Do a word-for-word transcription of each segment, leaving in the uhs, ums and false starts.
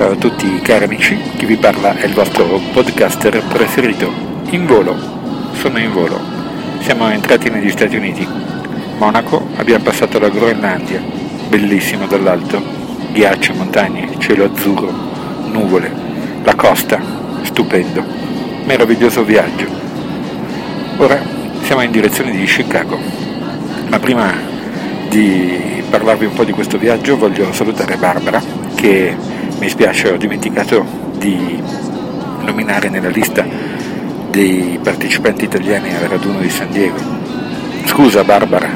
ciao a tutti cari amici, chi vi parla è il vostro podcaster preferito, In Volo. Sono in volo, siamo entrati negli Stati Uniti, Monaco, abbiamo passato la Groenlandia, bellissimo dall'alto, ghiaccio, montagne, cielo azzurro, nuvole, la costa, stupendo, meraviglioso viaggio. Ora siamo in direzione di Chicago, ma prima di parlarvi un po' di questo viaggio voglio salutare Barbara, che mi spiace ho dimenticato di nominare nella lista dei partecipanti italiani al raduno di San Diego. Scusa Barbara,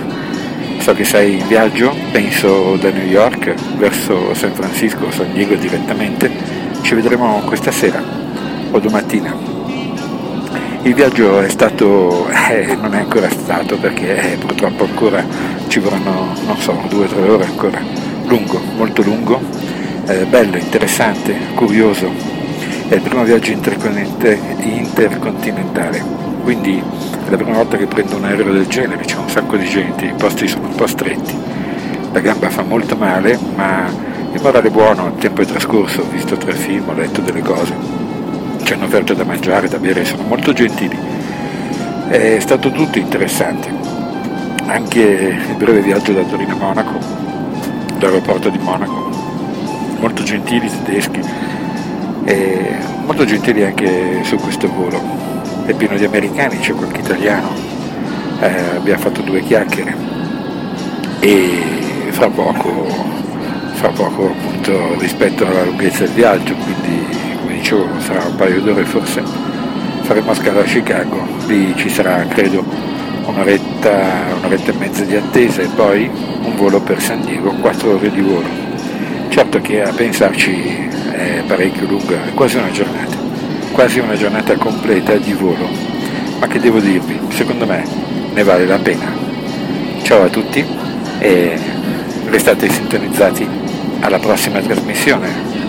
so che sei in viaggio, penso da New York verso San Francisco o San Diego direttamente, ci vedremo questa sera o domattina. Il viaggio è stato, eh, non è ancora stato perché eh, purtroppo ancora ci vorranno, non so, due o tre ore ancora, lungo, molto lungo, eh, bello, interessante, curioso, è il primo viaggio intercontinentale, quindi è la prima volta che prendo un aereo del genere, c'è un sacco di gente, i posti sono un po' stretti, la gamba fa molto male, ma il morale è buono, il tempo è trascorso, ho visto tre film, ho letto delle cose. Ci hanno offerto da mangiare, da bere, sono molto gentili. È stato tutto interessante, anche il breve viaggio da Torino a Monaco, dall'aeroporto di Monaco, molto gentili tedeschi e molto gentili anche su questo volo, è pieno di americani, c'è qualche italiano, eh, abbiamo fatto due chiacchiere e fra poco, fra poco appunto rispetto alla lunghezza del viaggio, quindi sarà un paio d'ore forse, faremo scala a Chicago, lì ci sarà credo un'oretta, un'oretta e mezza di attesa e poi un volo per San Diego, quattro ore di volo. Certo che a pensarci è parecchio lunga, è quasi una giornata, quasi una giornata completa di volo, ma che devo dirvi, secondo me ne vale la pena. Ciao a tutti e restate sintonizzati alla prossima trasmissione.